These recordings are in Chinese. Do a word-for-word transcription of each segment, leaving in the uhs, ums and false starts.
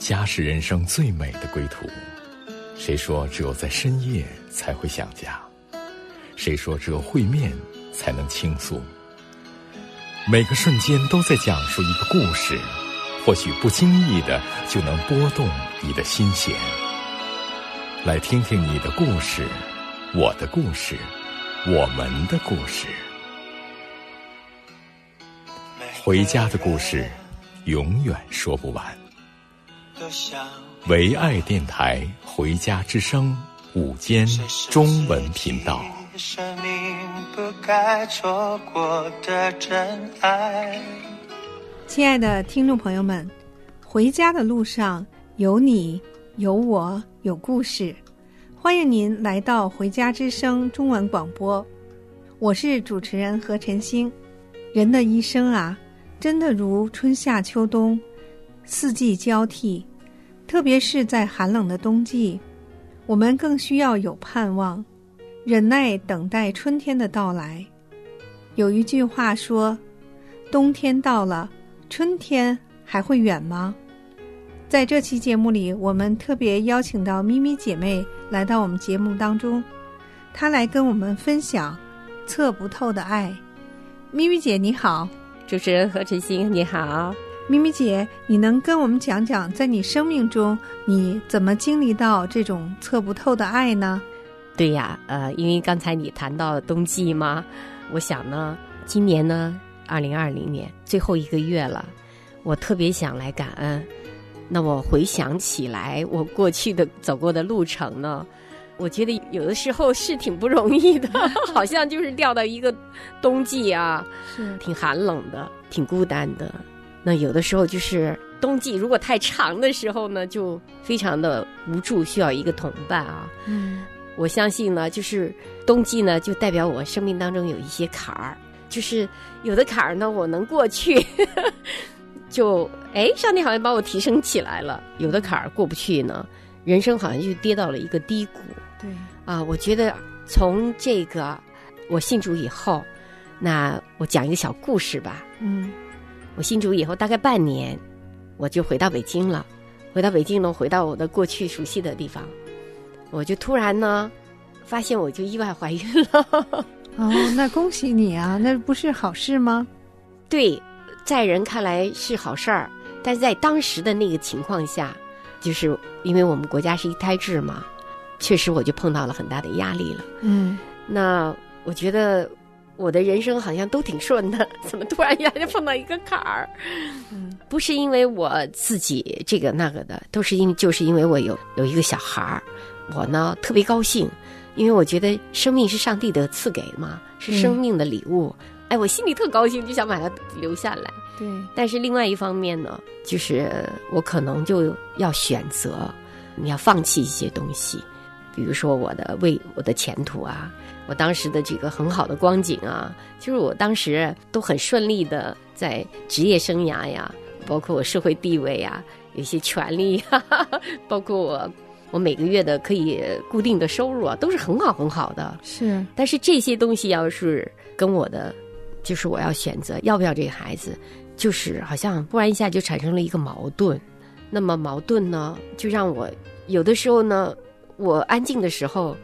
家是人生最美的归途。谁说只有在深夜才会想家？谁说只有会面才能倾诉？每个瞬间都在讲述一个故事，或许不经意的就能拨动你的心弦。来听听你的故事，我的故事，我们的故事。回家的故事永远说不完。唯爱电台回家之声午间中文频道，生命不该错过的真爱。亲爱的听众朋友们，回家的路上有你有我有故事，欢迎您来到回家之声中文广播，我是主持人何晨星。人的一生啊，真的如春夏秋冬，四季交替，特别是在寒冷的冬季，我们更需要有盼望，忍耐等待春天的到来。有一句话说，冬天到了，春天还会远吗？在这期节目里，我们特别邀请到咪咪姐妹来到我们节目当中，她来跟我们分享测不透的爱。咪咪姐你好。主持人何晨星你好。咪咪姐，你能跟我们讲讲在你生命中你怎么经历到这种测不透的爱呢？对呀，呃，因为刚才你谈到冬季嘛，我想呢，今年呢，二零二零年最后一个月了，我特别想来感恩。那我回想起来，我过去的走过的路程呢，我觉得有的时候是挺不容易的，好像就是掉到一个冬季啊，是挺寒冷的，挺孤单的。那有的时候就是冬季如果太长的时候呢，就非常的无助，需要一个同伴啊。嗯，我相信呢，就是冬季呢就代表我生命当中有一些坎儿，就是有的坎儿呢我能过去就哎，上帝好像把我提升起来了，有的坎儿过不去呢，人生好像就跌到了一个低谷。对啊，我觉得从这个我信主以后，那我讲一个小故事吧。嗯，我信主以后大概半年，我就回到北京了。回到北京呢，回到我的过去熟悉的地方，我就突然呢发现我就意外怀孕了。哦，那恭喜你啊，那不是好事吗？对，在人看来是好事儿，但是在当时的那个情况下，就是因为我们国家是一胎制嘛，确实我就碰到了很大的压力了。嗯，那我觉得我的人生好像都挺顺的，怎么突然一下就碰到一个坎儿？嗯，不是因为我自己这个那个的，都是因为就是因为我有有一个小孩儿，我呢特别高兴，因为我觉得生命是上帝的赐给嘛，是生命的礼物。嗯，哎，我心里特高兴，就想把它留下来。对，但是另外一方面呢，就是我可能就要选择，你要放弃一些东西，比如说我的为我的前途啊。我当时的这个很好的光景啊，就是我当时都很顺利的在职业生涯呀，包括我社会地位啊，有一些权利啊，包括我我每个月的可以固定的收入啊，都是很好很好的。是，但是这些东西要是跟我的，就是我要选择要不要这个孩子，就是好像忽然一下就产生了一个矛盾。那么矛盾呢，就让我有的时候呢，我安静的时候。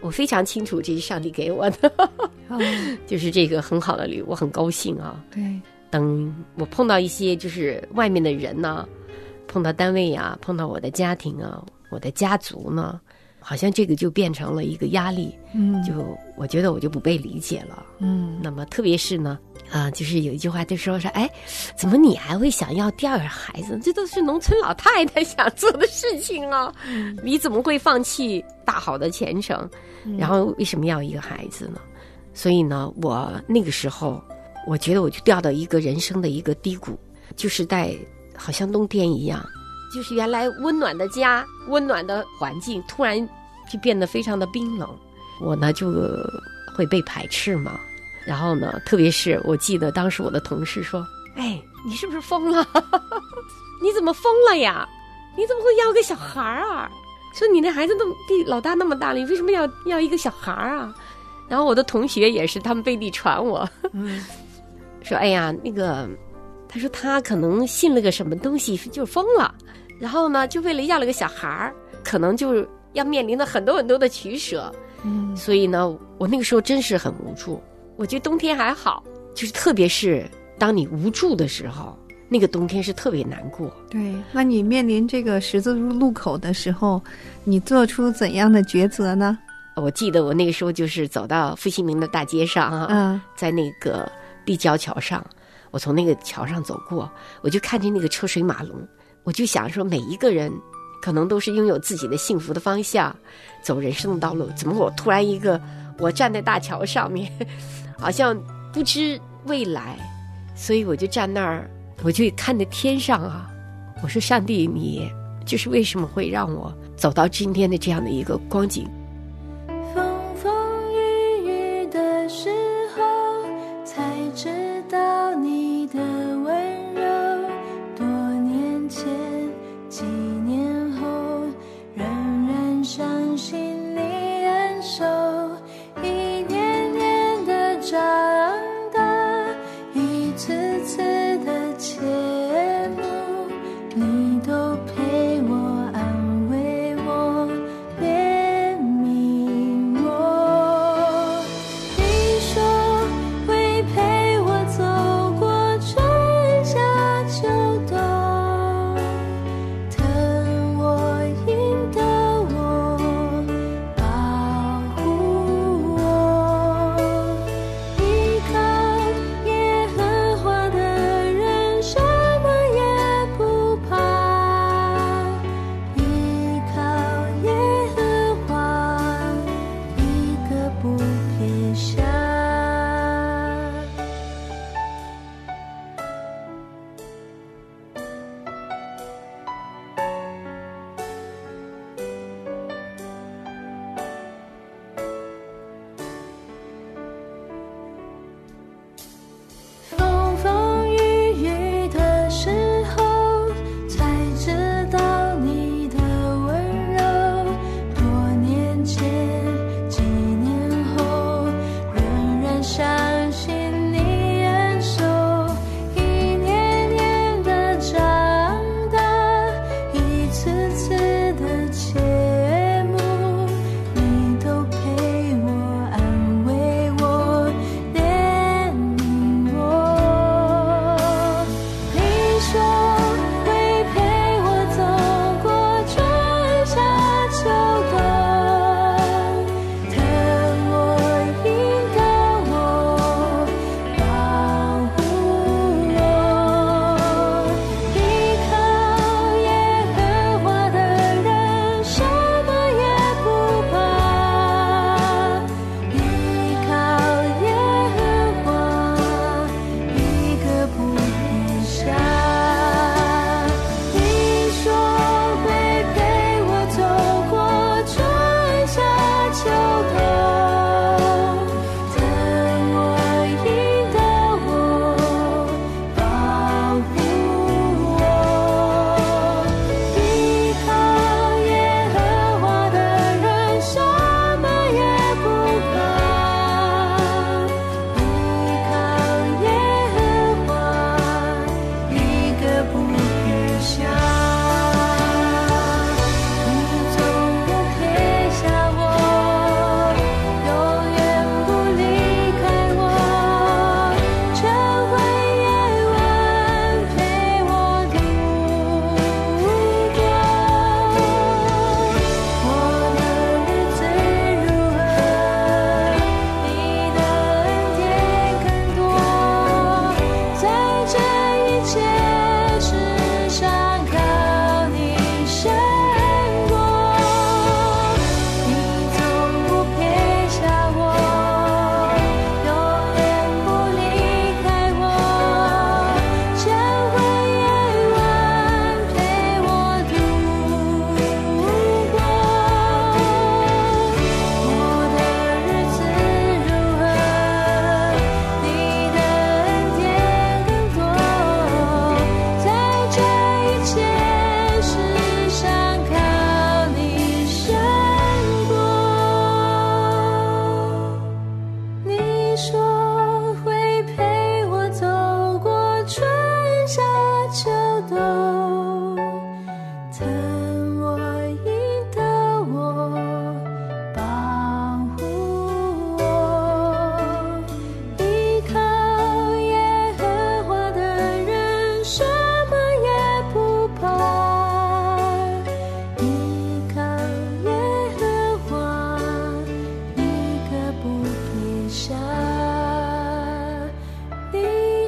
我非常清楚这是上帝给我的就是这个很好的礼物，我很高兴啊。对，等我碰到一些就是外面的人呢、啊、碰到单位啊，碰到我的家庭啊，我的家族呢，好像这个就变成了一个压力。嗯，就我觉得我就不被理解了。嗯，那么特别是呢啊、呃，就是有一句话就说说，哎，怎么你还会想要第二个孩子？这都是农村老太太想做的事情啊！你怎么会放弃大好的前程？然后为什么要一个孩子呢？所以呢，我那个时候，我觉得我就掉到一个人生的一个低谷，就是在好像冬天一样，就是原来温暖的家、温暖的环境，突然就变得非常的冰冷。我呢就会被排斥嘛。然后呢，特别是我记得当时我的同事说，哎，你是不是疯了你怎么疯了呀？你怎么会要个小孩啊？说你那孩子那么老大那么大了，你为什么要要一个小孩啊？然后我的同学也是，他们背地传我说，哎呀，那个他说他可能信了个什么东西就疯了，然后呢就为了要了个小孩，可能就要面临了很多很多的取舍。嗯，所以呢我那个时候真是很无助。我觉得冬天还好，就是特别是当你无助的时候，那个冬天是特别难过。对，那你面临这个十字路口的时候，你做出怎样的抉择呢？我记得我那个时候就是走到复兴明的大街上啊，嗯、在那个立交桥上，我从那个桥上走过，我就看见那个车水马龙，我就想说每一个人可能都是拥有自己的幸福的方向，走人生的道路，怎么我突然一个我站在大桥上面好像不知未来。所以我就站那儿，我就看着天上啊，我说上帝，你就是为什么会让我走到今天的这样的一个光景。风风雨雨的时候才知道你的温柔，多年前几年后仍然相信你安守，一年年的长大，一次次的迁怒，你都陪我安慰我怜悯。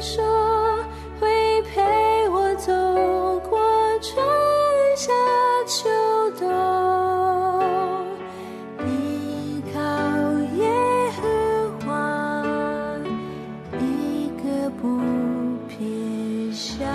说会陪我走过春夏秋冬，你考验和我一个不撇下。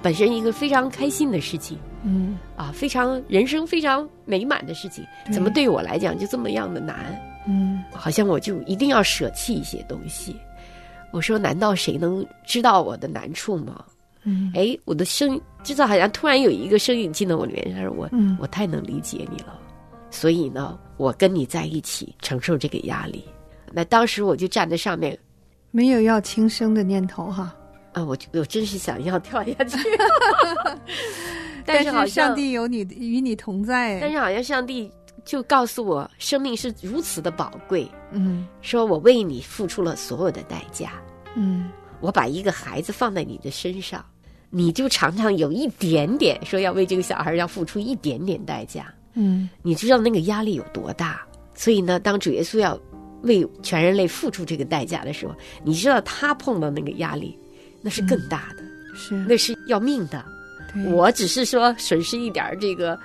本身一个非常开心的事情，嗯啊，非常人生非常美满的事情，怎么对我来讲就这么样的难？嗯，好像我就一定要舍弃一些东西。我说，难道谁能知道我的难处吗？嗯，哎，我的声，这次好像突然有一个声音进到我里面，他说我，嗯、我太能理解你了，所以呢，我跟你在一起承受这个压力。那当时我就站在上面，没有要轻生的念头哈。啊，我我真是想要跳下去。但是好像上帝有你与你同在，但是好像上帝就告诉我生命是如此的宝贵，嗯，说我为你付出了所有的代价，嗯，我把一个孩子放在你的身上，你就常常有一点点说要为这个小孩要付出一点点代价，嗯，你知道那个压力有多大。所以呢，当主耶稣要为全人类付出这个代价的时候，你知道他碰到那个压力那是更大的、嗯、是，那是要命的。我只是说损失一点这个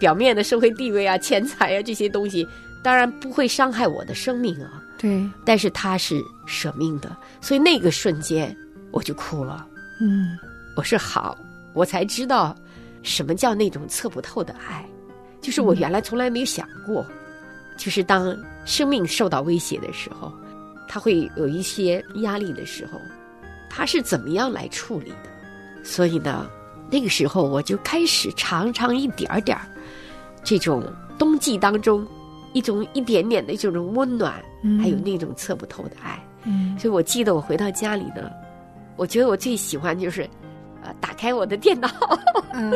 表面的社会地位啊、钱财啊这些东西，当然不会伤害我的生命啊。对，但是他是舍命的，所以那个瞬间我就哭了。嗯，我说好，我才知道什么叫那种测不透的爱，就是我原来从来没有想过、嗯，就是当生命受到威胁的时候，他会有一些压力的时候，他是怎么样来处理的？所以呢，那个时候我就开始尝尝一点点儿。这种冬季当中一种一点点的这种温暖、嗯、还有那种测不透的爱、嗯、所以我记得我回到家里呢，我觉得我最喜欢就是、呃、打开我的电脑、嗯、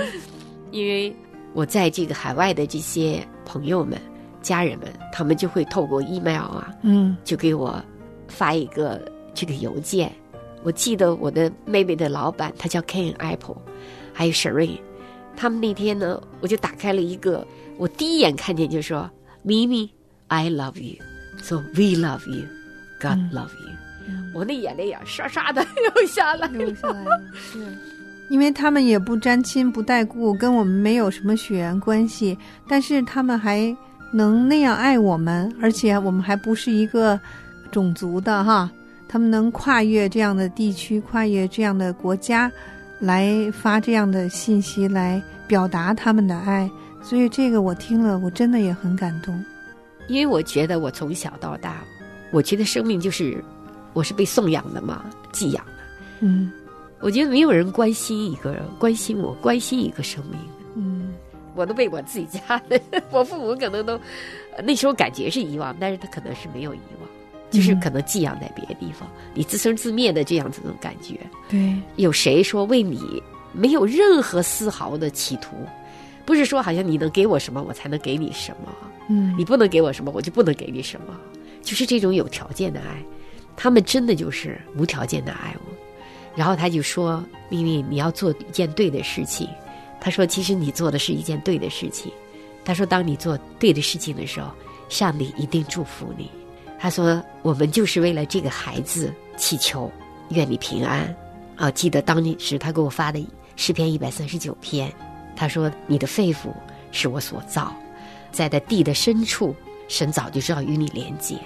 因为我在这个海外的这些朋友们家人们，他们就会透过 email 啊、嗯、就给我发一个这个邮件。我记得我的妹妹的老板她叫 Ken Apple 还有 Sherry，他们那天呢，我就打开了一个，我第一眼看见就说 Mimi I love you So we love you God love you、嗯、我那眼泪啊刷刷的流下来了流下来了是，因为他们也不沾亲不带故，跟我们没有什么血缘关系，但是他们还能那样爱我们，而且我们还不是一个种族的哈，他们能跨越这样的地区，跨越这样的国家来发这样的信息，来表达他们的爱。所以这个我听了我真的也很感动，因为我觉得我从小到大，我觉得生命就是我是被送养的嘛，寄养的，嗯，我觉得没有人关心一个人，关心我，关心一个生命，嗯，我都被我自己家的我父母可能都那时候感觉是遗忘，但是他可能是没有遗忘，就是可能寄养在别的地方、嗯、你自生自灭的这样子的感觉。对，有谁说为你没有任何丝毫的企图，不是说好像你能给我什么我才能给你什么，嗯，你不能给我什么我就不能给你什么，就是这种有条件的爱，他们真的就是无条件的爱我。然后他就说咪咪你要做一件对的事情，他说其实你做的是一件对的事情，他说当你做对的事情的时候，上帝一定祝福你，他说我们就是为了这个孩子祈求愿你平安啊！记得当时他给我发的诗篇一百三十九篇，他说你的肺腑是我所造，在在地的深处神早就知道与你连接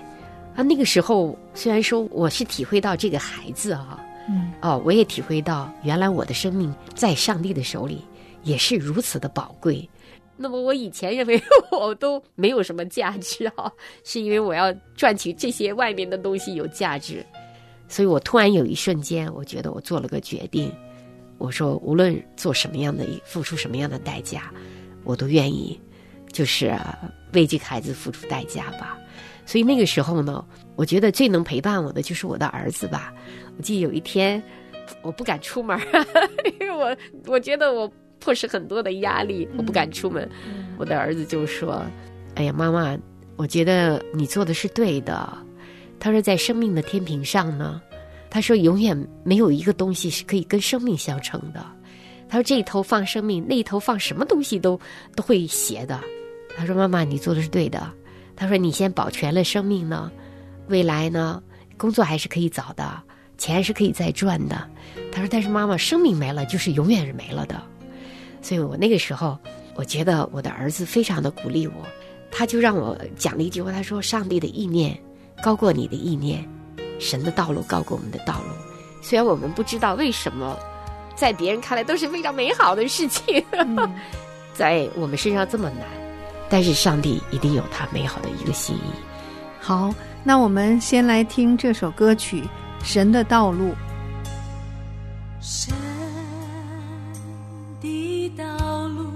啊。那个时候虽然说我是体会到这个孩子啊，嗯，哦，我也体会到原来我的生命在上帝的手里也是如此的宝贵。那么我以前认为我都没有什么价值啊，是因为我要赚取这些外面的东西有价值，所以我突然有一瞬间我觉得我做了个决定，我说无论做什么样的付出什么样的代价我都愿意，就是为这个孩子付出代价吧。所以那个时候呢，我觉得最能陪伴我的就是我的儿子吧。我记得有一天我不敢出门因为我我觉得我迫使很多的压力，我不敢出门、嗯、我的儿子就说哎呀妈妈，我觉得你做的是对的，他说在生命的天平上呢，他说永远没有一个东西是可以跟生命相称的，他说这一头放生命那一头放什么东西都都会斜的，他说妈妈你做的是对的，他说你先保全了生命呢，未来呢工作还是可以找的，钱是可以再赚的。他说但是妈妈，生命没了就是永远是没了的。所以我那个时候我觉得我的儿子非常的鼓励我，他就让我讲了一句话，他说上帝的意念高过你的意念，神的道路高过我们的道路。虽然我们不知道为什么在别人看来都是非常美好的事情、嗯、在我们身上这么难，但是上帝一定有他美好的一个心意。好，那我们先来听这首歌曲《神的道路》。神的道路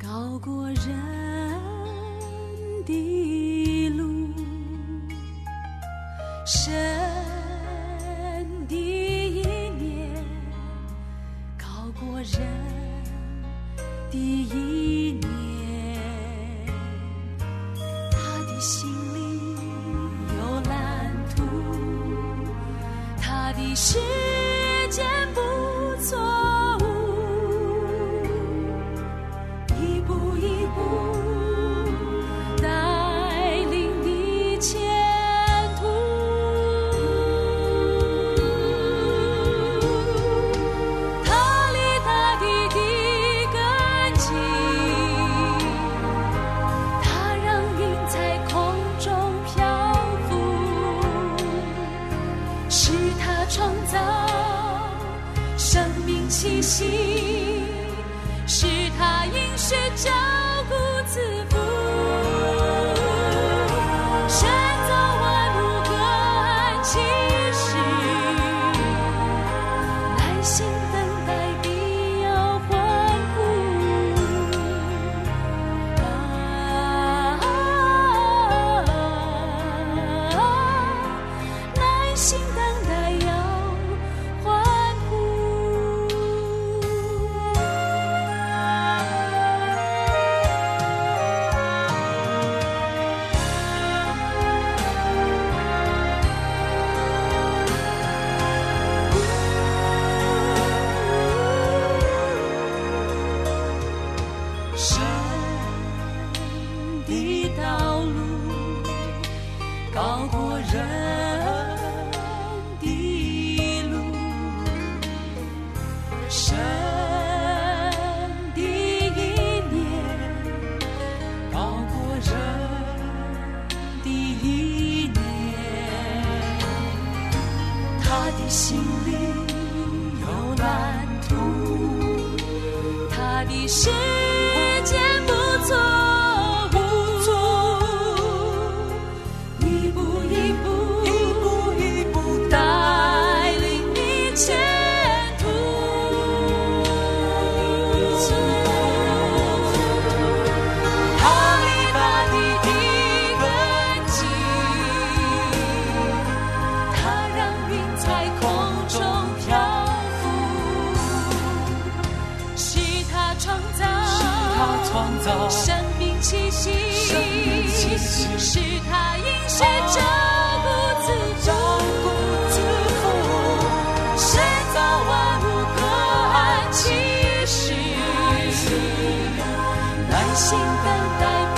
高过人的路，神的意念高过人的意念，他的心里有蓝图，他的时间不错误，一步一步带领你前。气息是他应许照顾自负，神造万物各安其时，耐心等待必有欢呼、啊、耐心等待有欢呼。生命气息是他应许照顾自负，神造万物各安其时，耐心等待必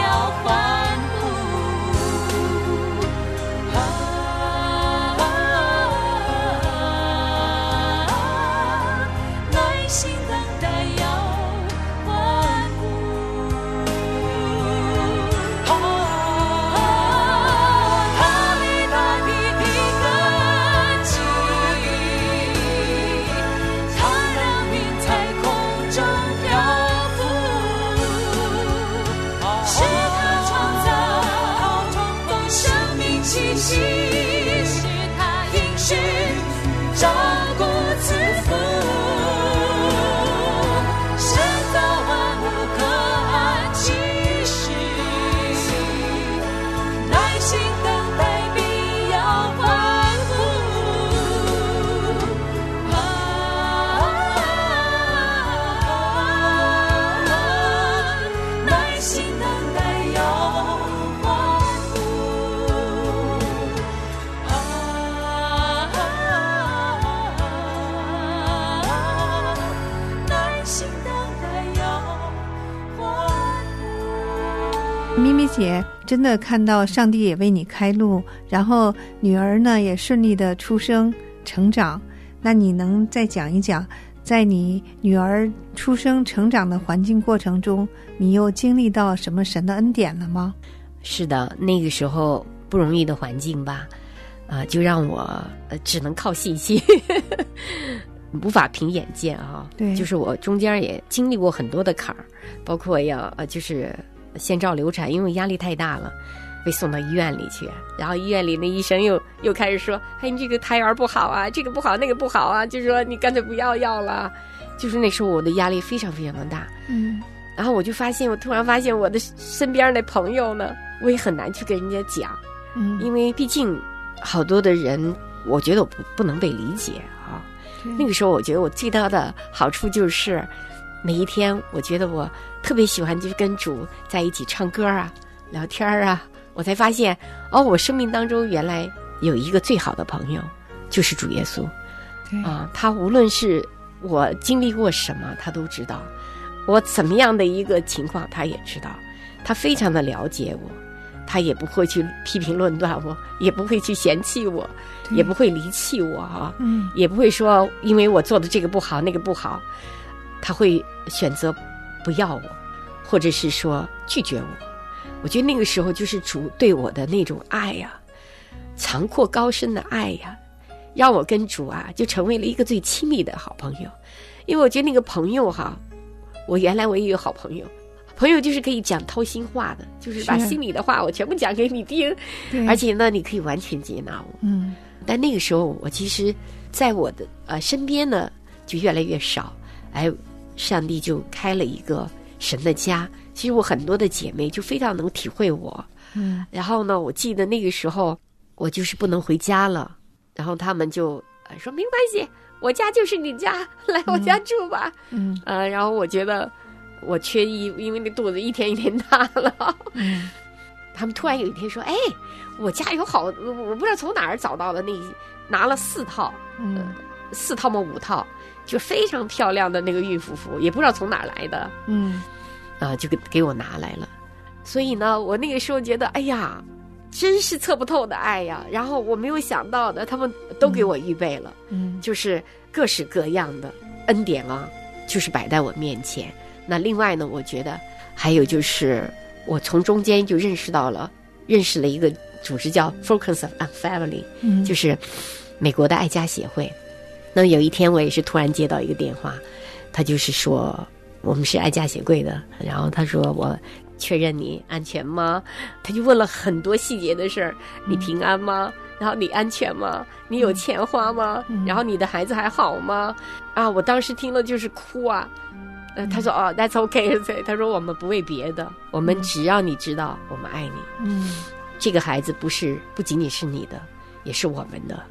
要欢呼、啊啊啊、耐心等待要丽姐真的看到上帝也为你开路，然后女儿呢也顺利的出生成长。那你能再讲一讲，在你女儿出生成长的环境过程中，你又经历到什么神的恩典了吗？是的，那个时候不容易的环境吧，啊、呃，就让我、呃、只能靠信心，无法凭眼见啊。对，就是我中间也经历过很多的坎儿，包括要呃，就是先兆流产，因为压力太大了，被送到医院里去，然后医院里那医生又又开始说：“哎，你这个胎儿不好啊，这个不好，那个不好啊。”就说你干脆不要要了。就是那时候我的压力非常非常的大，嗯，然后我就发现，我突然发现我的身边那朋友呢，我也很难去跟人家讲。嗯，因为毕竟好多的人，我觉得我不不能被理解啊。那个时候，我觉得我最大的好处就是，每一天我觉得我特别喜欢就是跟主在一起唱歌啊、聊天啊。我才发现，哦，我生命当中原来有一个最好的朋友，就是主耶稣。啊、呃，他无论是我经历过什么，他都知道；我怎么样的一个情况，他也知道。他非常的了解我。他也不会去批评论断我，也不会去嫌弃我，也不会离弃我啊、嗯，也不会说因为我做的这个不好那个不好，他会选择不要我，或者是说拒绝我。我觉得那个时候就是主对我的那种爱呀、啊，长阔高深的爱呀、啊，让我跟主啊就成为了一个最亲密的好朋友。因为我觉得那个朋友哈、啊，我原来我也有好朋友。朋友就是可以讲掏心话的，就是把心里的话我全部讲给你听，而且呢，你可以完全接纳我。嗯，但那个时候我其实，在我的呃身边呢就越来越少。哎，上帝就开了一个神的家。其实我很多的姐妹就非常能体会我。嗯，然后呢，我记得那个时候我就是不能回家了，然后他们就、呃、说没关系，我家就是你家，来我家住吧。嗯，嗯呃，然后我觉得。我缺衣，因为那肚子一天一天大了。嗯，他们突然有一天说：“哎，我家有好，我不知道从哪儿找到的那拿了四套，嗯、呃，四套嘛五套，就非常漂亮的那个孕妇服，也不知道从哪儿来的。嗯，啊、呃，就给给我拿来了。所以呢，我那个时候觉得，哎呀，真是测不透的爱呀。然后我没有想到的，他们都给我预备了，嗯，就是各式各样的恩典啊，就是摆在我面前。”那另外呢，我觉得还有就是，我从中间就认识到了，认识了一个组织叫 Focus on Family，、嗯、就是美国的爱家协会。那有一天我也是突然接到一个电话，他就是说我们是爱家协会的，然后他说我确认你安全吗？他就问了很多细节的事儿，你平安吗？嗯，然后你安全吗？你有钱花吗？嗯，然后你的孩子还好吗？啊，我当时听了就是哭啊。呃，他说哦 ，that's okay。他说我们不为别的，我们只要你知道我们爱你。嗯，这个孩子不是不仅仅是你的，也是我们的，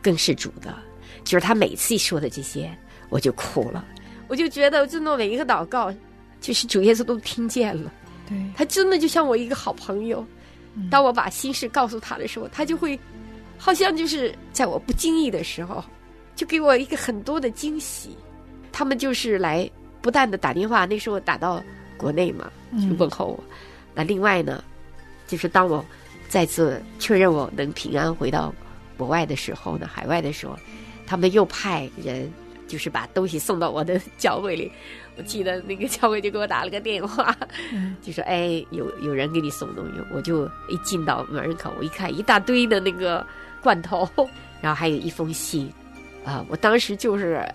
更是主的。就是他每次说的这些，我就哭了。我就觉得真的每一个祷告，就是主耶稣都听见了。对，他真的就像我一个好朋友。当我把心事告诉他的时候，他就会，好像就是在我不经意的时候，就给我一个很多的惊喜。他们就是来。不但的打电话，那时候打到国内嘛，就问候我、嗯。那另外呢，就是当我再次确认我能平安回到国外的时候呢，海外的时候，他们又派人就是把东西送到我的教会里。我记得那个教会就给我打了个电话，嗯、就说：“哎，有有人给你送东西。”我就一进到门口，我一看一大堆的那个罐头，然后还有一封信。啊、呃，我当时就是。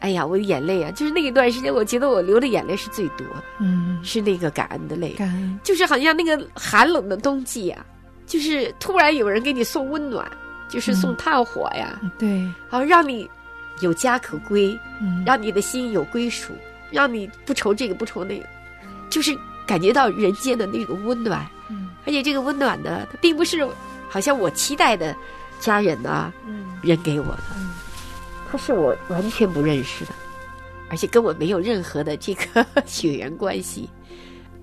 哎呀，我的眼泪啊，就是那一段时间，我觉得我流的眼泪是最多的，嗯，是那个感恩的泪，感恩，就是好像那个寒冷的冬季啊，就是突然有人给你送温暖，就是送炭火呀，嗯、对，好让你有家可归、嗯，让你的心有归属，让你不愁这个不愁那个，就是感觉到人间的那种温暖，嗯，而且这个温暖呢，它并不是好像我期待的家人啊，嗯，人给我的。嗯，他是我完全不认识的，而且跟我没有任何的这个血缘关系，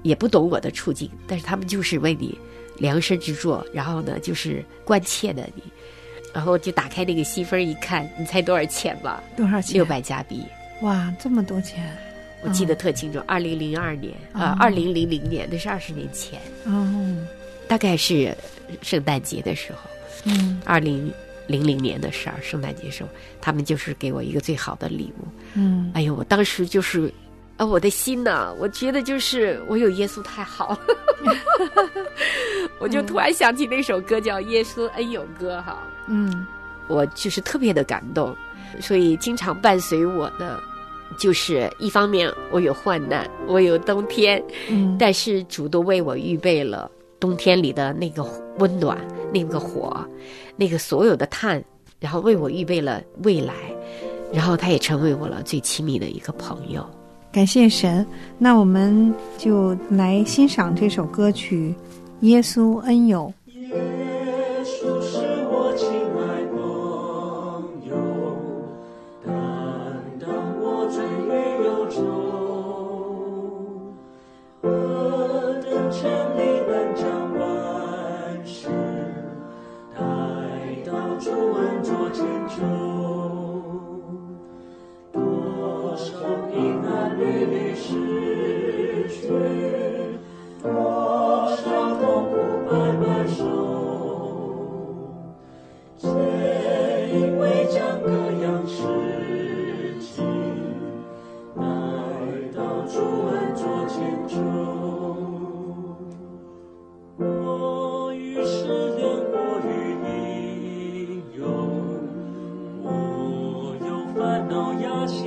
也不懂我的处境，但是他们就是为你量身制作，然后呢就是关切的你，然后就打开那个信封一看，你猜多少钱吧？多少钱？六百加币。哇，这么多钱！我记得特清楚，二零零二年，呃，二零零零年，那是二十年前，哦，大概是圣诞节的时候，嗯，二零零零年的事儿，圣诞节的时候，他们就是给我一个最好的礼物，嗯，哎呦，我当时就是。啊，我的心呢、啊？我觉得就是我有耶稣太好了，我就突然想起那首歌叫《耶稣恩友歌》哈。嗯，我就是特别的感动，所以经常伴随我的，就是一方面我有患难，我有冬天，嗯，但是主都为我预备了冬天里的那个温暖、那个火、那个所有的炭，然后为我预备了未来，然后他也成为我了最亲密的一个朋友。感谢神，那我们就来欣赏这首歌曲《耶稣恩友》。耶稣是我亲爱朋友，担当我罪与忧愁，何等全力能将万事带到主恩座前求。你失去多少痛苦白白受，皆因为将各样事情带到主恩座前求。我于试炼，我于引诱，我有烦恼压心。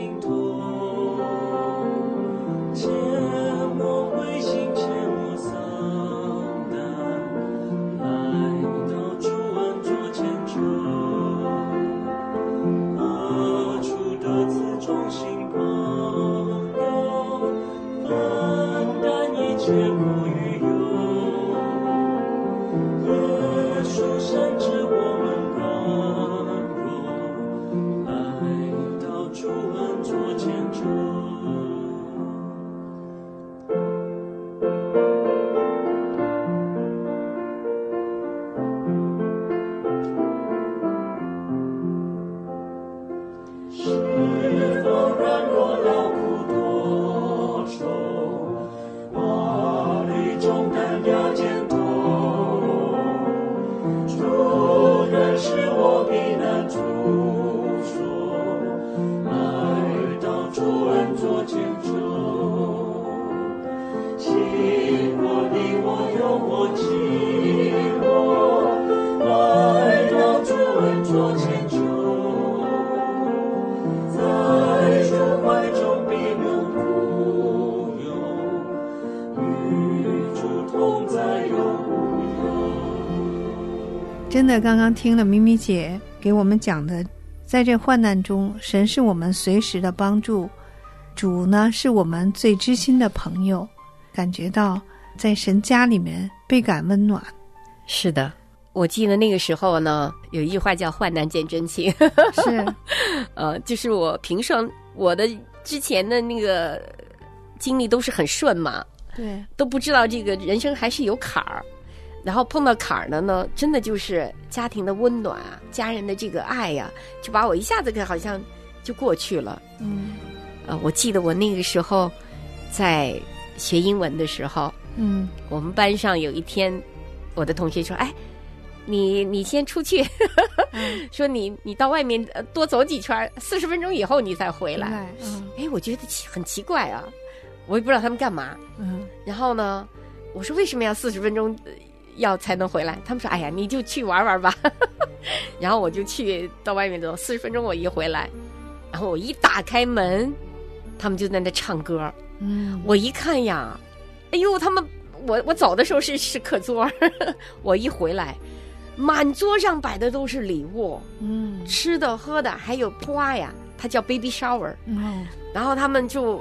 真的，刚刚听了咪咪姐给我们讲的，在这患难中，神是我们随时的帮助，主呢是我们最知心的朋友，感觉到在神家里面倍感温暖。是的，我记得那个时候呢，有一句话叫“患难见真情”，是，呃，就是我平常我的之前的那个经历都是很顺嘛，对，都不知道这个人生还是有坎儿。然后碰到坎儿了呢，真的就是家庭的温暖啊，家人的这个爱呀、啊，就把我一下子给好像就过去了。嗯，呃，我记得我那个时候在学英文的时候，嗯，我们班上有一天，我的同学说：“哎，你你先出去，说你你到外面多走几圈，四十分钟以后你再回来。嗯”哎，我觉得很奇怪啊，我也不知道他们干嘛。嗯，然后呢，我说为什么要四十分钟？要才能回来，他们说：“哎呀，你就去玩玩吧。”然后我就去到外面走，四十分钟我一回来，然后我一打开门，他们就在那唱歌。嗯，我一看呀，哎呦，他们我我走的时候是是课桌，我一回来，满桌上摆的都是礼物，嗯，吃的喝的，还有花呀，它叫 baby shower。嗯，然后他们就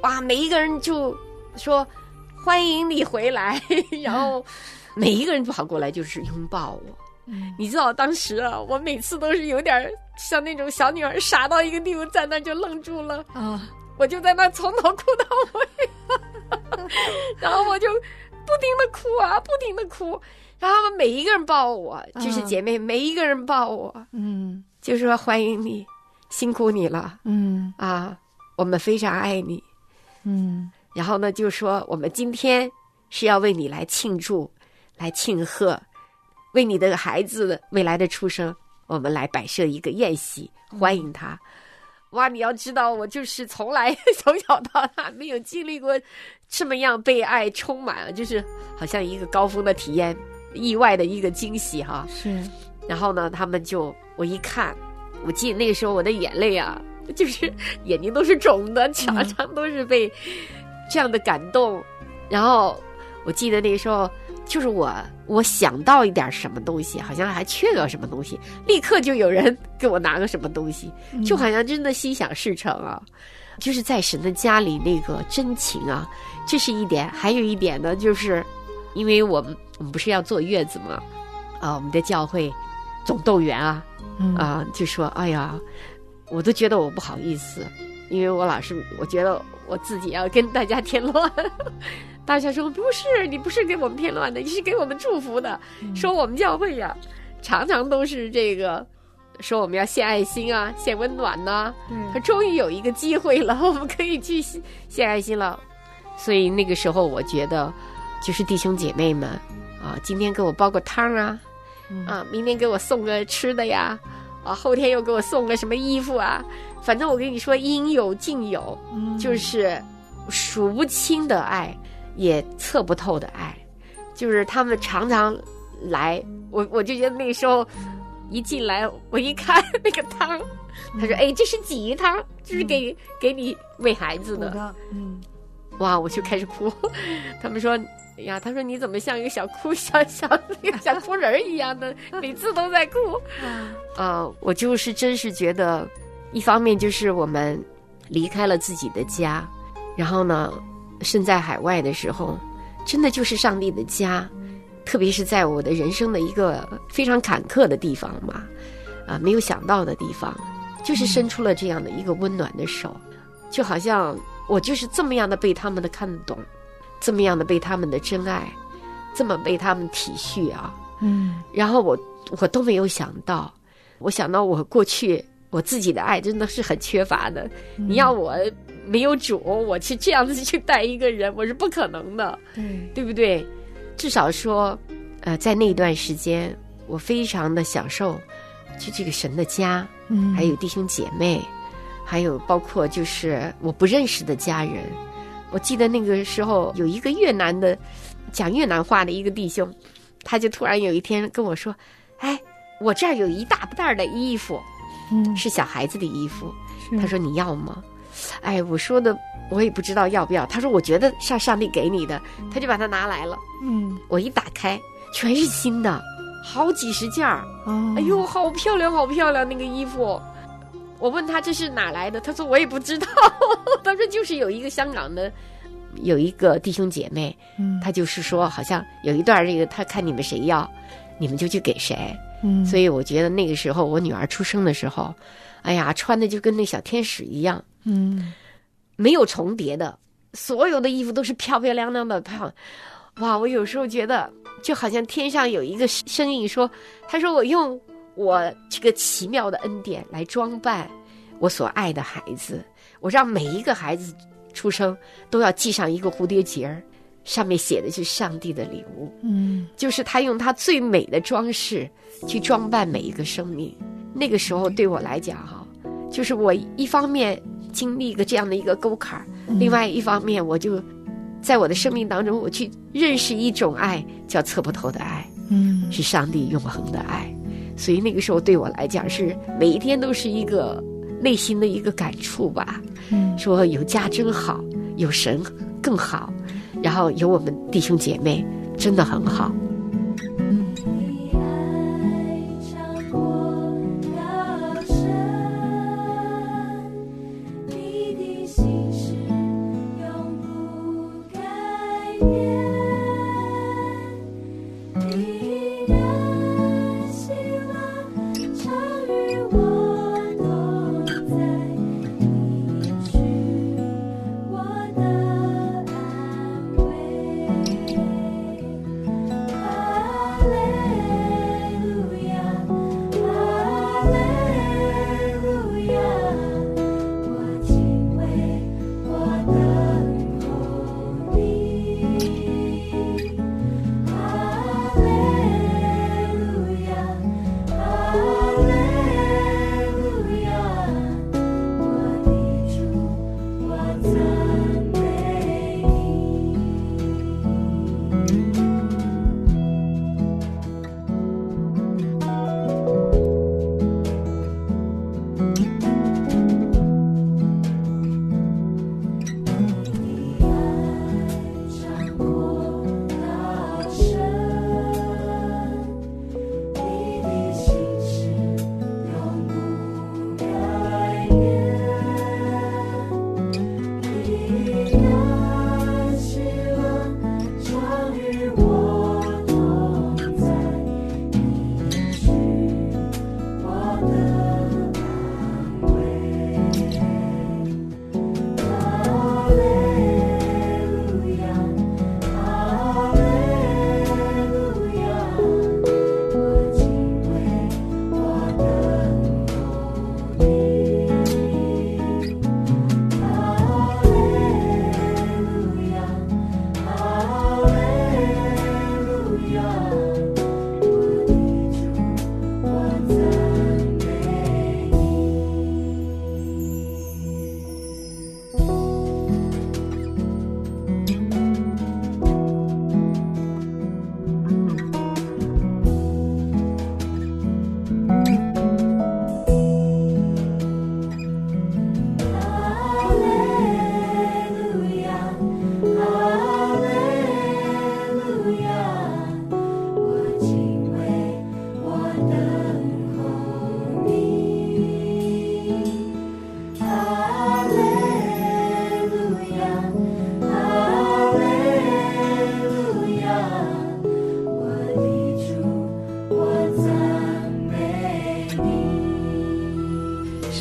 哇，每一个人就说欢迎你回来，然后。嗯，每一个人跑过来就是拥抱我、嗯、你知道当时啊，我每次都是有点像那种小女孩傻到一个地方在那就愣住了啊、哦，我就在那从头哭到尾然后我就不停的哭啊不停的哭，然后他们每一个人抱我，就是姐妹、哦、每一个人抱我，嗯，就说欢迎你，辛苦你了，嗯啊，我们非常爱你，嗯，然后呢就说我们今天是要为你来庆祝，来庆贺，为你的孩子未来的出生，我们来摆设一个宴席欢迎他。嗯、哇，你要知道我就是从来从小到大没有经历过这么样被爱充满，就是好像一个高峰的体验，意外的一个惊喜哈。是。然后呢他们就，我一看，我记得那个时候我的眼泪啊就是眼睛都是肿的，常常都是被这样的感动、嗯、然后我记得那个时候就是我我想到一点什么东西，好像还缺个什么东西，立刻就有人给我拿个什么东西，就好像真的心想事成啊、嗯、就是在神的家里那个真情啊，这是一点。还有一点呢，就是因为我们我们不是要坐月子吗，啊，我们的教会总动员啊、嗯、啊就说哎呀我都觉得我不好意思，因为我老是我觉得我自己要跟大家添乱。大家说不是，你不是给我们添乱的，你是给我们祝福的、嗯、说我们教会呀、啊、常常都是这个说我们要献爱心啊，献温暖啊、嗯、他终于有一个机会了，我们可以去献爱心了。所以那个时候我觉得就是弟兄姐妹们啊，今天给我煲个汤啊、嗯、啊明天给我送个吃的呀，啊，后天又给我送个什么衣服啊，反正我跟你说应有尽有、嗯、就是数不清的爱，也测不透的爱，就是他们常常来，我我就觉得那个时候一进来我一看那个汤，他说哎这是鲫鱼汤，就是给、嗯、给你喂孩子的，嗯，哇我就开始哭。他们说哎呀，他说你怎么像一个小哭小小那个小哭人一样的，每次都在哭。呃，我就是真是觉得，一方面就是我们离开了自己的家，然后呢，身在海外的时候，真的就是上帝的家，特别是在我的人生的一个非常坎坷的地方嘛，啊、呃，没有想到的地方，就是伸出了这样的一个温暖的手，就好像我就是这么样的被他们的看懂。这么样的被他们的真爱，这么被他们体恤啊，嗯，然后我我都没有想到，我想到我过去我自己的爱真的是很缺乏的，嗯、你要我没有主，我去这样子去带一个人，我是不可能的，嗯，对不对？至少说，呃，在那段时间，我非常的享受，去这个神的家，嗯，还有弟兄姐妹，还有包括就是我不认识的家人。我记得那个时候有一个越南的讲越南话的一个弟兄，他就突然有一天跟我说，哎，我这儿有一大袋的衣服，嗯，是小孩子的衣服，他说你要吗？哎，我说的我也不知道要不要，他说我觉得上上帝给你的，他就把它拿来了，嗯，我一打开全是新的，好几十件儿，哦，哎呦好漂亮好漂亮那个衣服。我问他这是哪来的，他说我也不知道。他说就是有一个香港的有一个弟兄姐妹，嗯，他就是说好像有一段这个，他看你们谁要你们就去给谁，嗯，所以我觉得那个时候我女儿出生的时候，哎呀穿的就跟那小天使一样，嗯，没有重叠的，所有的衣服都是漂漂亮亮的。哇，我有时候觉得就好像天上有一个声音说，他说我用我这个奇妙的恩典来装扮我所爱的孩子，我让每一个孩子出生都要系上一个蝴蝶结儿，上面写的是上帝的礼物，嗯，就是他用他最美的装饰去装扮每一个生命。那个时候对我来讲哈，就是我一方面经历个这样的一个沟坎，另外一方面我就在我的生命当中我去认识一种爱，叫测不透的爱，嗯，是上帝永恒的爱。所以那个时候对我来讲是每一天都是一个内心的一个感触吧，嗯，说有家真好，有神更好，然后有我们弟兄姐妹真的很好。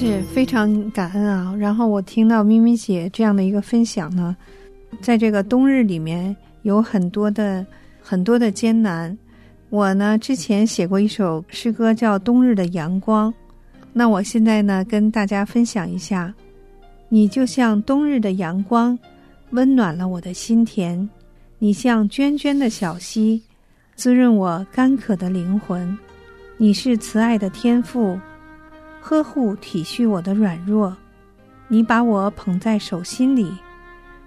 是非常感恩啊。然后我听到咪咪姐这样的一个分享呢，在这个冬日里面有很多的很多的艰难。我呢之前写过一首诗歌叫《冬日的阳光》，那我现在呢跟大家分享一下。你就像冬日的阳光，温暖了我的心田；你像涓涓的小溪，滋润我干渴的灵魂。你是慈爱的天父，呵护体恤我的软弱。你把我捧在手心里，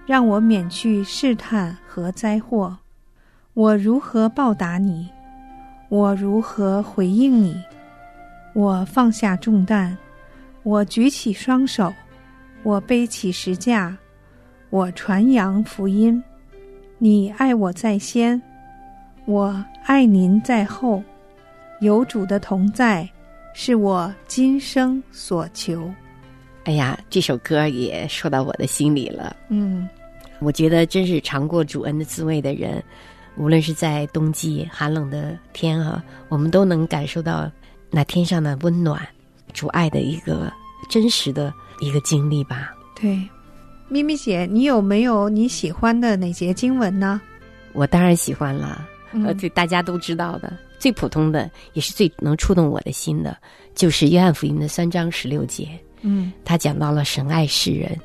让我免去试探和灾祸。我如何报答你？我如何回应你？我放下重担，我举起双手，我背起十架，我传扬福音。你爱我在先，我爱您在后。有主的同在，是我今生所求。哎呀，这首歌也说到我的心里了。嗯，我觉得真是尝过主恩的滋味的人，无论是在冬季寒冷的天啊，我们都能感受到那天上的温暖，主爱的一个真实的一个经历吧。对，咪咪姐，你有没有你喜欢的哪节经文呢？我当然喜欢了，嗯、呃，对，大家都知道的，最普通的，也是最能触动我的心的，就是约翰福音的三章十六节。嗯，他讲到了神爱世人，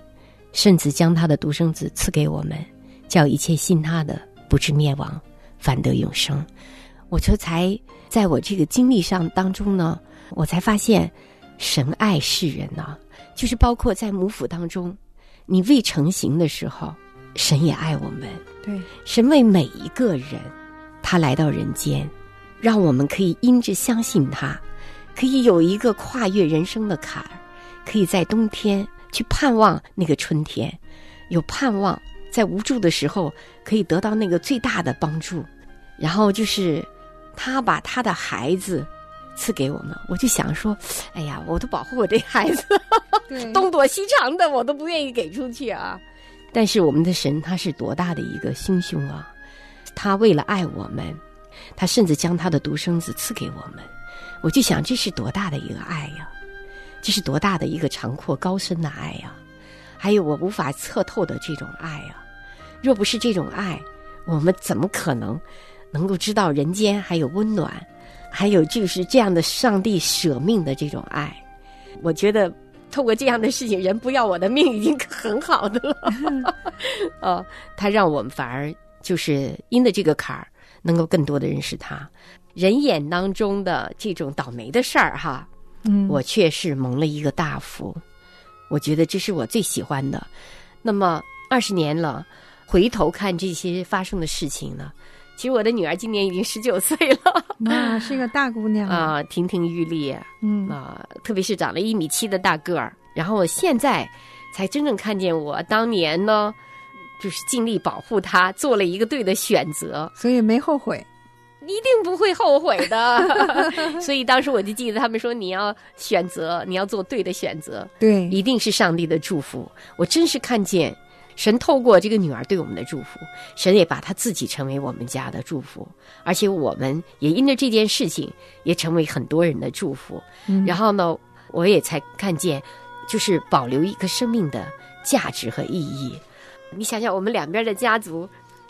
甚至将他的独生子赐给我们，叫一切信他的不至灭亡，反得永生。我就才在我这个经历上当中呢，我才发现神爱世人呢、啊，就是包括在母腹当中你未成形的时候，神也爱我们。对，神为每一个人他来到人间，让我们可以因着相信他，可以有一个跨越人生的坎儿，可以在冬天去盼望那个春天，有盼望在无助的时候可以得到那个最大的帮助。然后就是他把他的孩子赐给我们，我就想说，哎呀，我都保护我这孩子东躲西藏的，我都不愿意给出去啊。但是我们的神他是多大的一个心胸啊，他为了爱我们，他甚至将他的独生子赐给我们。我就想，这是多大的一个爱呀、啊、这是多大的一个长阔高深的爱呀、啊、还有我无法测透的这种爱呀、啊、若不是这种爱，我们怎么可能能够知道人间还有温暖，还有就是这样的上帝舍命的这种爱。我觉得透过这样的事情，人不要我的命已经很好的了哦，他让我们反而就是因着这个坎儿，能够更多的认识他。人眼当中的这种倒霉的事儿哈，嗯，我确实蒙了一个大福，我觉得这是我最喜欢的。那么二十年了，回头看这些发生的事情呢，其实我的女儿今年已经十九岁了，啊，是个大姑娘啊、呃，亭亭玉立，嗯啊、呃，特别是长了一米七的大个儿。然后我现在才真正看见我当年呢，就是尽力保护她，做了一个对的选择，所以没后悔，一定不会后悔的。所以当时我就记得他们说，你要选择，你要做对的选择，对，一定是上帝的祝福。我真是看见。神透过这个女儿对我们的祝福，神也把她自己成为我们家的祝福，而且我们也因着这件事情也成为很多人的祝福、嗯、然后呢，我也才看见就是保留一个生命的价值和意义。你想想，我们两边的家族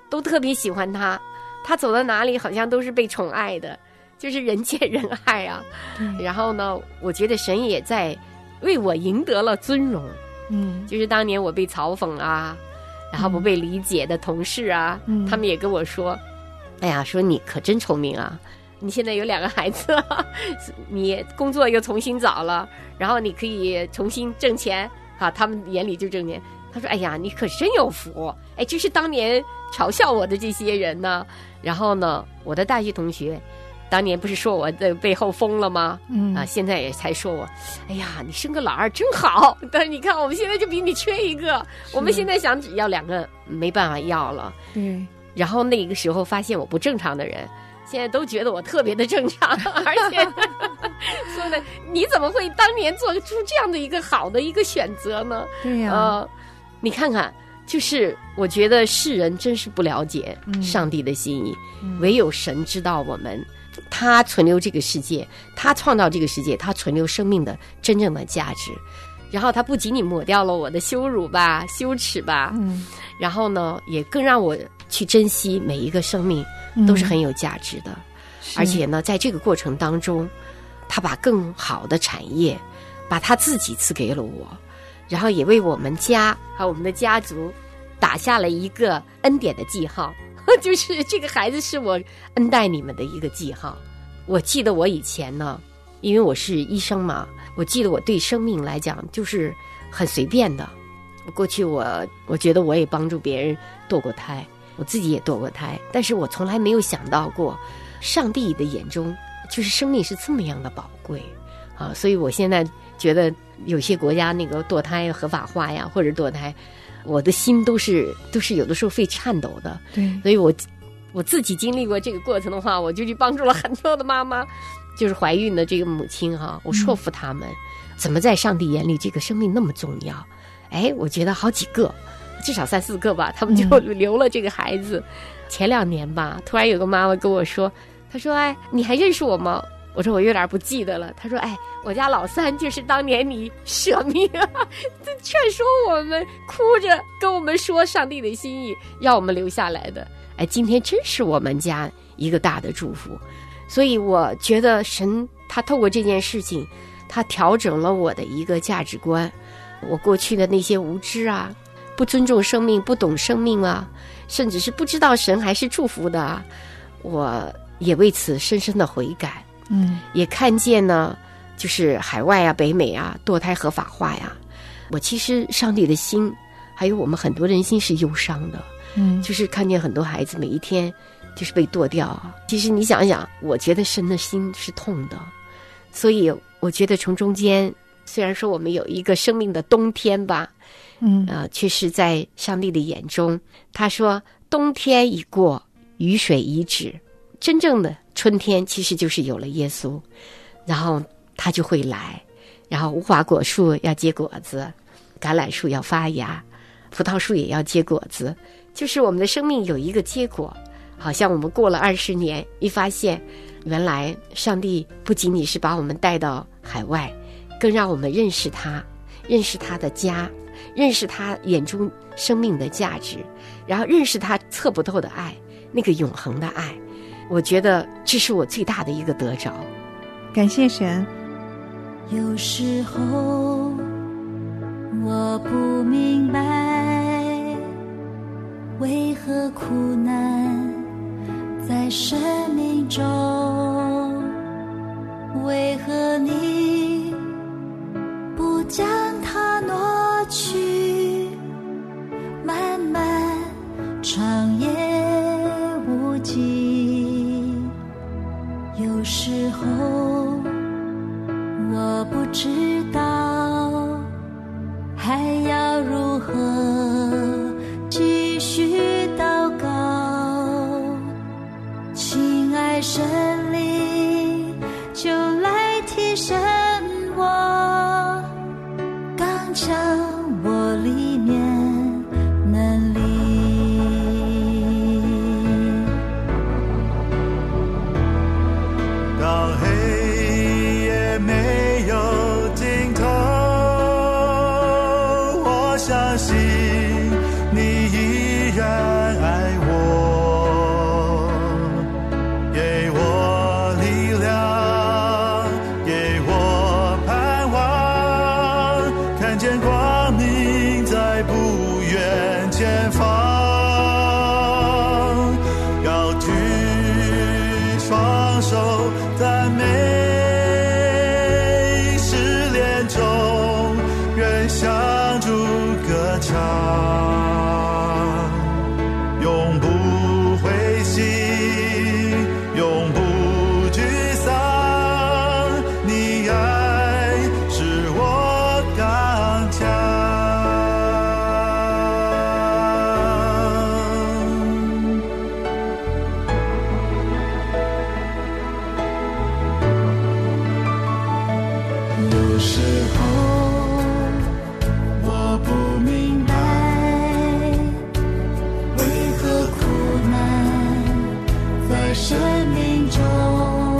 都特别喜欢她，她走到哪里好像都是被宠爱的，就是人见人爱啊、嗯、然后呢，我觉得神也在为我赢得了尊荣。嗯，就是当年我被嘲讽啊，然后不被理解的同事啊、嗯、他们也跟我说，哎呀，说你可真聪明啊，你现在有两个孩子、啊、你工作又重新找了，然后你可以重新挣钱啊，他们眼里就挣钱。他说，哎呀，你可真有福。哎，就是当年嘲笑我的这些人呢、啊、然后呢，我的大学同学当年不是说我在背后疯了吗？嗯啊，现在也才说我，哎呀，你生个老二真好。但是你看，我们现在就比你缺一个，我们现在想只要两个，没办法要了。嗯，然后那个时候发现我不正常的人，现在都觉得我特别的正常，而且说呢，你怎么会当年做出这样的一个好的一个选择呢？对呀、啊呃，你看看。就是我觉得世人真是不了解上帝的心意、嗯、唯有神知道我们他存留这个世界，他创造这个世界，他存留生命的真正的价值。然后他不仅仅抹掉了我的羞辱吧，羞耻吧，嗯，然后呢也更让我去珍惜每一个生命都是很有价值的，嗯，而且呢在这个过程当中他把更好的产业把他自己赐给了我，然后也为我们家和我们的家族打下了一个恩典的记号，就是这个孩子是我恩待你们的一个记号。我记得我以前呢，因为我是医生嘛，我记得我对生命来讲就是很随便的。过去我我觉得我也帮助别人堕过胎，我自己也堕过胎，但是我从来没有想到过上帝的眼中就是生命是这么样的宝贵啊！所以我现在觉得有些国家那个堕胎合法化呀，或者堕胎，我的心都是都是有的时候会颤抖的。对，所以我我自己经历过这个过程的话，我就去帮助了很多的妈妈，就是怀孕的这个母亲哈，啊，我说服他们，嗯，怎么在上帝眼里这个生命那么重要。哎，我觉得好几个，至少三四个吧，他们就留了这个孩子，嗯，前两年吧，突然有个妈妈跟我说，她说哎你还认识我吗？我说我有点不记得了。她说哎我家老三就是当年你舍命啊，劝说我们，哭着跟我们说上帝的心意要我们留下来的。哎，今天真是我们家一个大的祝福。所以我觉得神他透过这件事情他调整了我的一个价值观，我过去的那些无知啊，不尊重生命，不懂生命啊，甚至是不知道神还是祝福的啊，我也为此深深的悔改。嗯，也看见呢就是海外啊北美啊堕胎合法化呀，我其实上帝的心还有我们很多人心是忧伤的。嗯，就是看见很多孩子每一天就是被剁掉啊，其实你想想我觉得神的心是痛的。所以我觉得从中间虽然说我们有一个生命的冬天吧，嗯，呃，却是在上帝的眼中他说冬天已过，雨水已止，真正的春天其实就是有了耶稣，然后他就会来，然后无花果树要结果子，橄榄树要发芽，葡萄树也要结果子，就是我们的生命有一个结果。好像我们过了二十年一发现原来上帝不仅仅是把我们带到海外，更让我们认识他，认识他的家，认识他眼中生命的价值，然后认识他测不透的爱，那个永恒的爱。我觉得这是我最大的一个得着，感谢神。有时候我不明白为何苦难在生命中，为何你不将它挪去，漫漫长夜无尽。有时候我不知道还要如何继续祷告，亲爱神灵就来提升我，刚强我里面能力。到黑夜没有尽头，我相信你依然爱我，给我力量，给我盼望，看见光明在不远前方，高举双手，赞美失恋中愿相助歌唱。生命中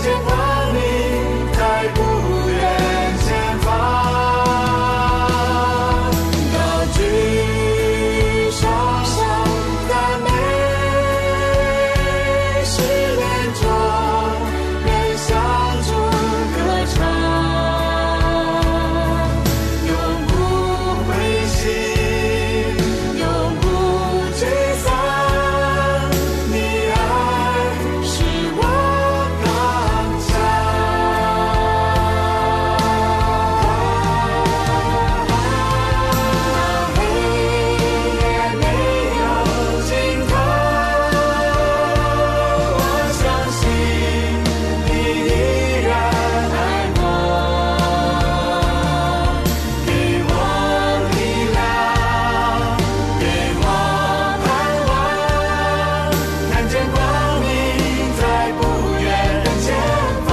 见和你在不远前方，高举双手在每试炼中人相处歌唱，永不灰心，永不沮丧，你爱是我刚强，黑夜没有尽头，我相信你依然爱我，给我力量，给我盼望，看见光明在不远的前方，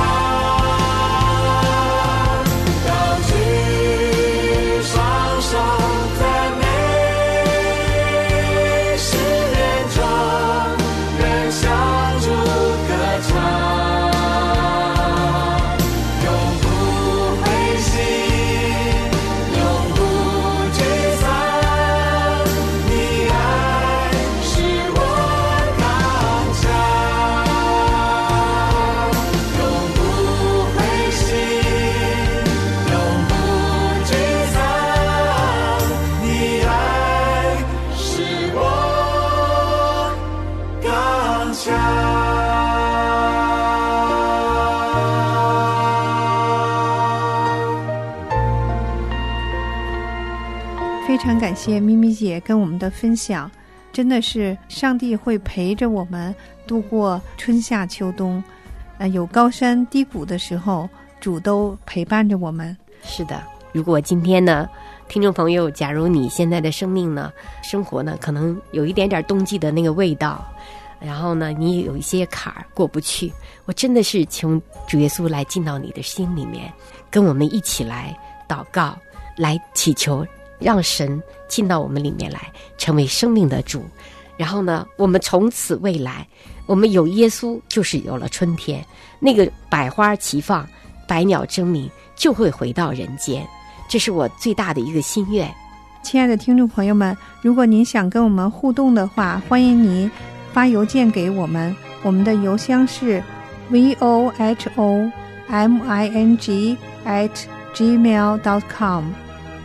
高举双手在每试炼中人相助歌唱，永不灰心，永不沮丧，你爱是我刚强，永不灰心，永不沮丧，你爱是我刚强。非常感谢咪咪姐跟我们的分享，真的是上帝会陪着我们度过春夏秋冬，呃，有高山低谷的时候，主都陪伴着我们。是的，如果今天呢，听众朋友，假如你现在的生命呢，生活呢，可能有一点点冬季的那个味道，然后呢，你有一些坎儿过不去，我真的是请主耶稣来进到你的心里面，跟我们一起来祷告，来祈求，让神进到我们里面来，成为生命的主。然后呢，我们从此未来，我们有耶稣，就是有了春天，那个百花齐放，百鸟争鸣，就会回到人间。这是我最大的一个心愿。亲爱的听众朋友们，如果您想跟我们互动的话，欢迎您发邮件给我们，我们的邮箱是 vohoming at gmail dot com。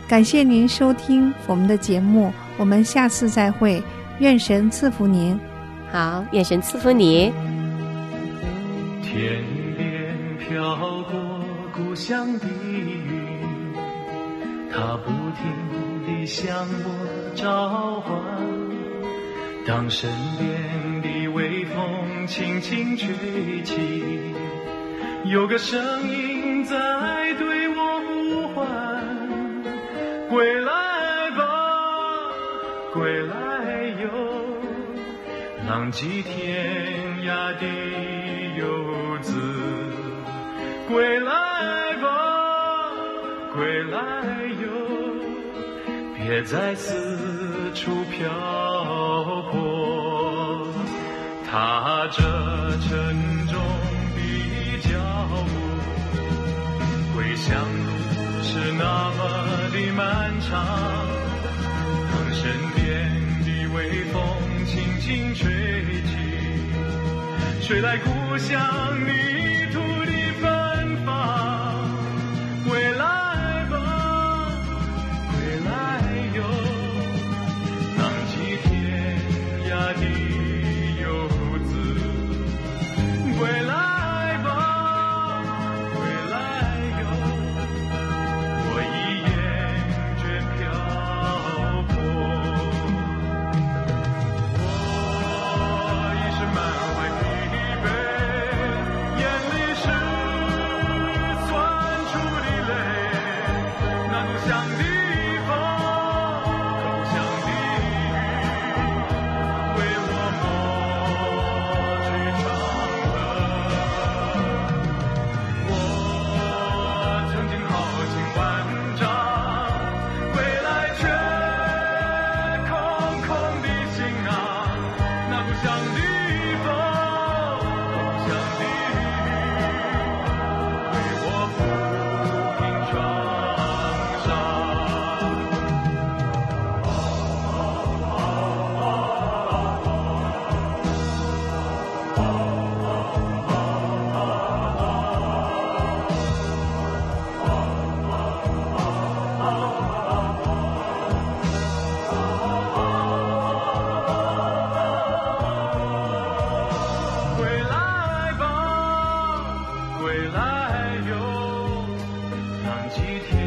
感谢您收听我们的节目，我们下次再会，愿神赐福您。好，愿神赐福你。天边飘过故乡的云，它不停地向我召唤，当身边的微风轻轻吹起，有个声音在对我呼唤，归来吧，归来哟，浪迹天涯的游子，归来吧，归来哟，别再四处漂泊。踏着沉重的脚步，归乡路是那么的漫长。当身边的微风轻轻吹起，吹来故乡泥土的芬芳。归来。有，让几天